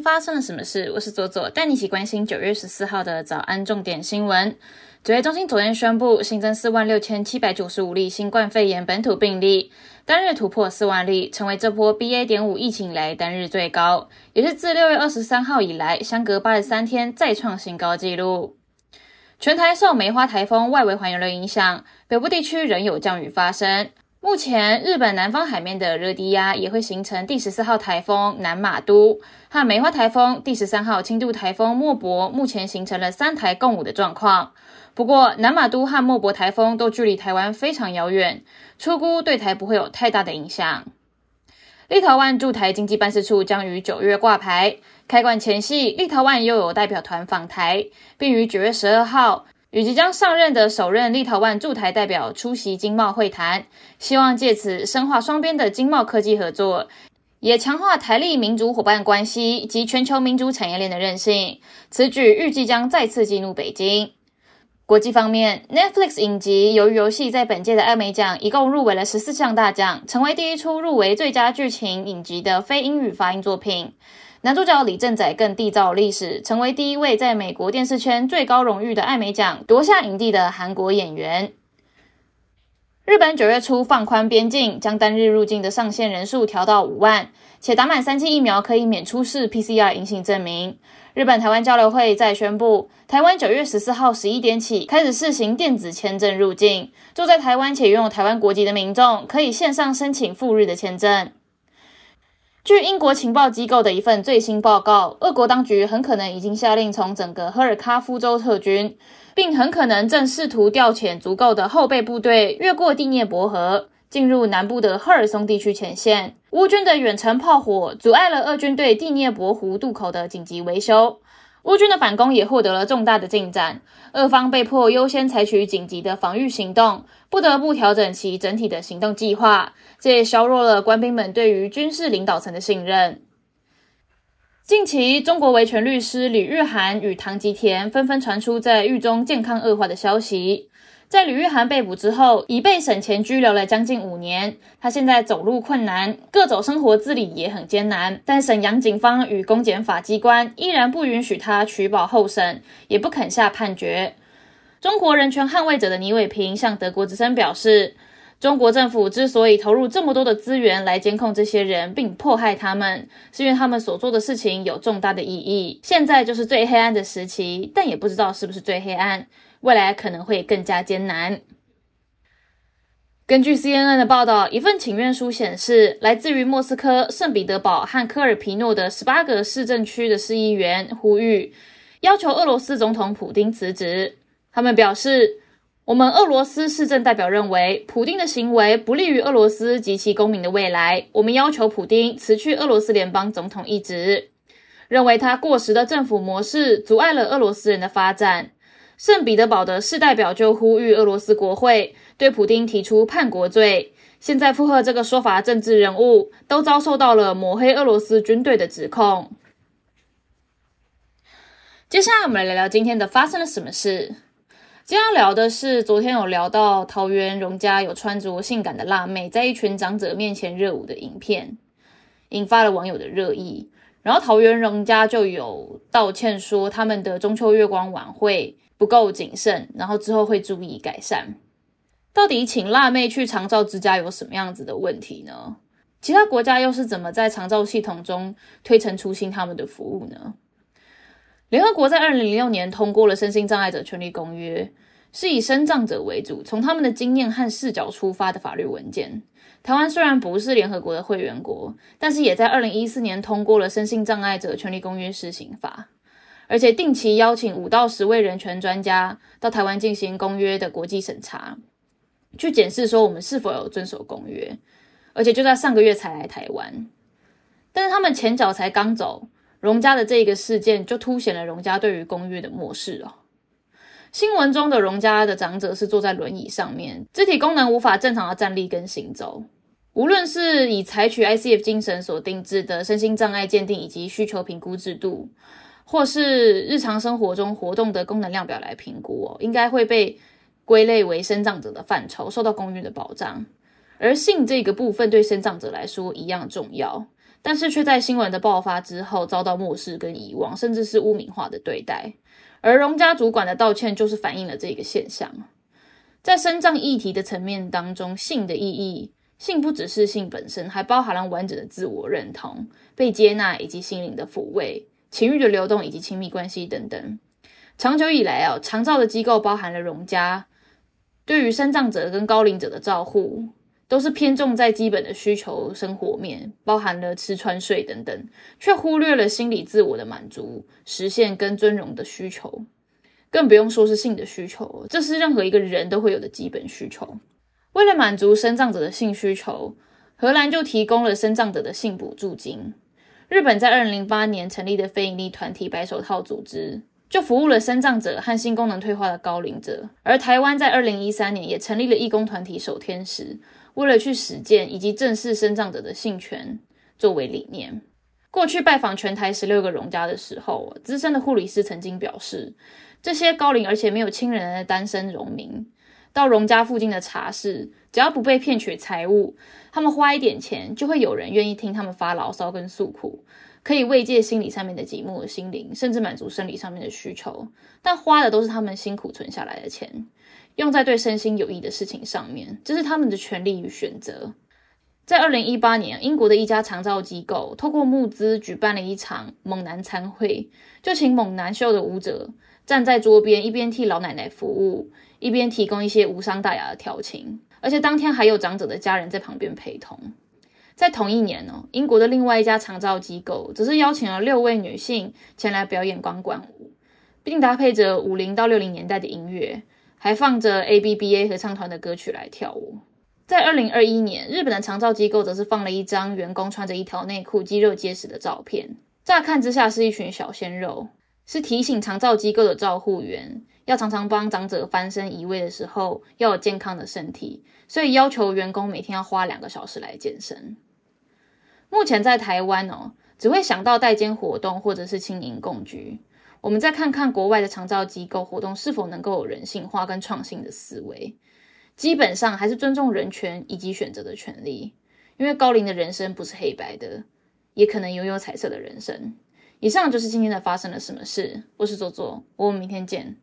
心发生了什么事，我是左左，带你一起关心9月14号的早安重点新闻。指挥中心昨天宣布新增46795例新冠肺炎本土病例，单日突破4万例，成为这波 BA.5 疫情以来单日最高，也是自6月23号以来相隔83天再创新高纪录。全台受梅花台风外围环流的影响，北部地区仍有降雨发生。目前日本南方海面的热低压也会形成第14号台风南马都和梅花台风第13号轻度台风莫博，目前形成了三台共舞的状况。不过南马都和莫博台风都距离台湾非常遥远，初估对台不会有太大的影响。立陶宛驻台经济办事处将于9月挂牌，开馆前夕立陶宛又有代表团访台，并于9月12号与即将上任的首任立陶宛驻台代表出席经贸会谈，希望借此深化双边的经贸科技合作，也强化台立民主伙伴关系及全球民主产业链的韧性。此举预计将再次激怒北京。国际方面 ，Netflix 影集《鱿鱼游戏》在本届的艾美奖一共入围了14项大奖，成为第一出入围最佳剧情影集的非英语发音作品。男主角李正宰更缔造历史，成为第一位在美国电视圈最高荣誉的艾美奖夺下影帝的韩国演员。日本9月初放宽边境，将单日入境的上限人数调到5万，且打满3剂疫苗可以免出示 PCR 阴性证明。日本台湾交流会再宣布，台湾9月14号11点起开始试行电子签证入境，住在台湾且拥有台湾国籍的民众可以线上申请赴日的签证。据英国情报机构的一份最新报告，俄国当局很可能已经下令从整个赫尔喀夫州撤军，并很可能正试图调遣足够的后备部队越过第聂伯河，进入南部的赫尔松地区前线。乌军的远程炮火阻碍了俄军对第聂伯湖渡口的紧急维修，乌军的反攻也获得了重大的进展，俄方被迫优先采取紧急的防御行动，不得不调整其整体的行动计划，这也削弱了官兵们对于军事领导层的信任。近期，中国维权律师李玉涵与唐吉田纷纷传出在狱中健康恶化的消息。在李玉涵被捕之后，已被审前拘留了将近5年，他现在走路困难，各种生活自理也很艰难，但沈阳警方与公检法机关依然不允许他取保候审，也不肯下判决。中国人权捍卫者的倪伟平向德国之声表示，中国政府之所以投入这么多的资源来监控这些人并迫害他们，是因为他们所做的事情有重大的意义。现在就是最黑暗的时期，但也不知道是不是最黑暗，未来可能会更加艰难。根据 CNN 的报道，一份请愿书显示，来自于莫斯科、圣彼得堡和科尔皮诺的18个市政区的市议员呼吁，要求俄罗斯总统普丁辞职。他们表示，我们俄罗斯市政代表认为，普丁的行为不利于俄罗斯及其公民的未来。我们要求普丁辞去俄罗斯联邦总统一职，认为他过时的政府模式阻碍了俄罗斯人的发展。圣彼得堡的市代表就呼吁俄罗斯国会对普丁提出叛国罪。现在附和这个说法政治人物都遭受到了抹黑俄罗斯军队的指控。接下来我们来聊聊今天的发生了什么事。今天要聊的是，昨天有聊到桃园荣家有穿着性感的辣妹在一群长者面前热舞的影片，引发了网友的热议。然后桃园荣家就有道歉说，他们的中秋月光晚会不够谨慎，然后之后会注意改善。到底请辣妹去长照之家有什么样子的问题呢？其他国家又是怎么在长照系统中推陈出新他们的服务呢？联合国在2006年通过了《身心障碍者权利公约》，是以身障者为主，从他们的经验和视角出发的法律文件。台湾虽然不是联合国的会员国，但是也在2014年通过了《身心障碍者权利公约施行法》，而且定期邀请5到10位人权专家到台湾进行公约的国际审查，去检视说我们是否有遵守公约。而且就在上个月才来台湾，但是他们前脚才刚走，荣家的这个事件就凸显了荣家对于公约的漠视哦。新闻中的荣家的长者是坐在轮椅上面，肢体功能无法正常的站立跟行走。无论是以采取 ICF 精神所定制的身心障碍鉴定以及需求评估制度，或是日常生活中活动的功能量表来评估哦，应该会被归类为身障者的范畴，受到公约的保障。而性这个部分对身障者来说一样重要，但是却在新闻的爆发之后遭到漠视跟遗忘，甚至是污名化的对待。而荣家主管的道歉就是反映了这个现象。在身障议题的层面当中，性的意义，性不只是性本身，还包含了完整的自我认同、被接纳以及心灵的抚慰、情欲的流动以及亲密关系等等。长久以来长照的机构包含了荣家对于身障者跟高龄者的照护，都是偏重在基本的需求生活面，包含了吃穿睡等等，却忽略了心理自我的满足、实现跟尊荣的需求，更不用说是性的需求，这是任何一个人都会有的基本需求。为了满足身障者的性需求，荷兰就提供了身障者的性补助金。日本在2008年成立的非营利团体白手套组织就服务了身障者和性功能退化的高龄者，而台湾在2013年也成立了义工团体守天使，为了去实践以及正视身障者的性权作为理念。过去拜访全台16个荣家的时候，资深的护理师曾经表示，这些高龄而且没有亲人的单身荣民到荣家附近的茶室，只要不被骗取财物，他们花一点钱就会有人愿意听他们发牢骚跟诉苦，可以慰藉心理上面的寂寞的心灵，甚至满足生理上面的需求，但花的都是他们辛苦存下来的钱，用在对身心有益的事情上面，这是他们的权利与选择。在2018年，英国的一家长照机构透过募资举办了一场猛男餐会，就请猛男秀的舞者站在桌边，一边替老奶奶服务，一边提供一些无伤大雅的调情，而且当天还有长者的家人在旁边陪同。在同一年英国的另外一家长照机构则是邀请了6位女性前来表演钢管舞，并搭配着50到60年代的音乐，还放着 ABBA 合唱团的歌曲来跳舞。在2021年，日本的长照机构则是放了一张员工穿着一条内裤肌肉结实的照片，乍看之下是一群小鲜肉，是提醒长照机构的照护员要常常帮长者翻身移位的时候要有健康的身体，所以要求员工每天要花2个小时来健身。目前在台湾只会想到代间活动或者是轻盈共居，我们再看看国外的长照机构活动是否能够有人性化跟创新的思维，基本上还是尊重人权以及选择的权利，因为高龄的人生不是黑白的，也可能拥有彩色的人生。以上就是今天的发生了什么事，我是左左，我们明天见。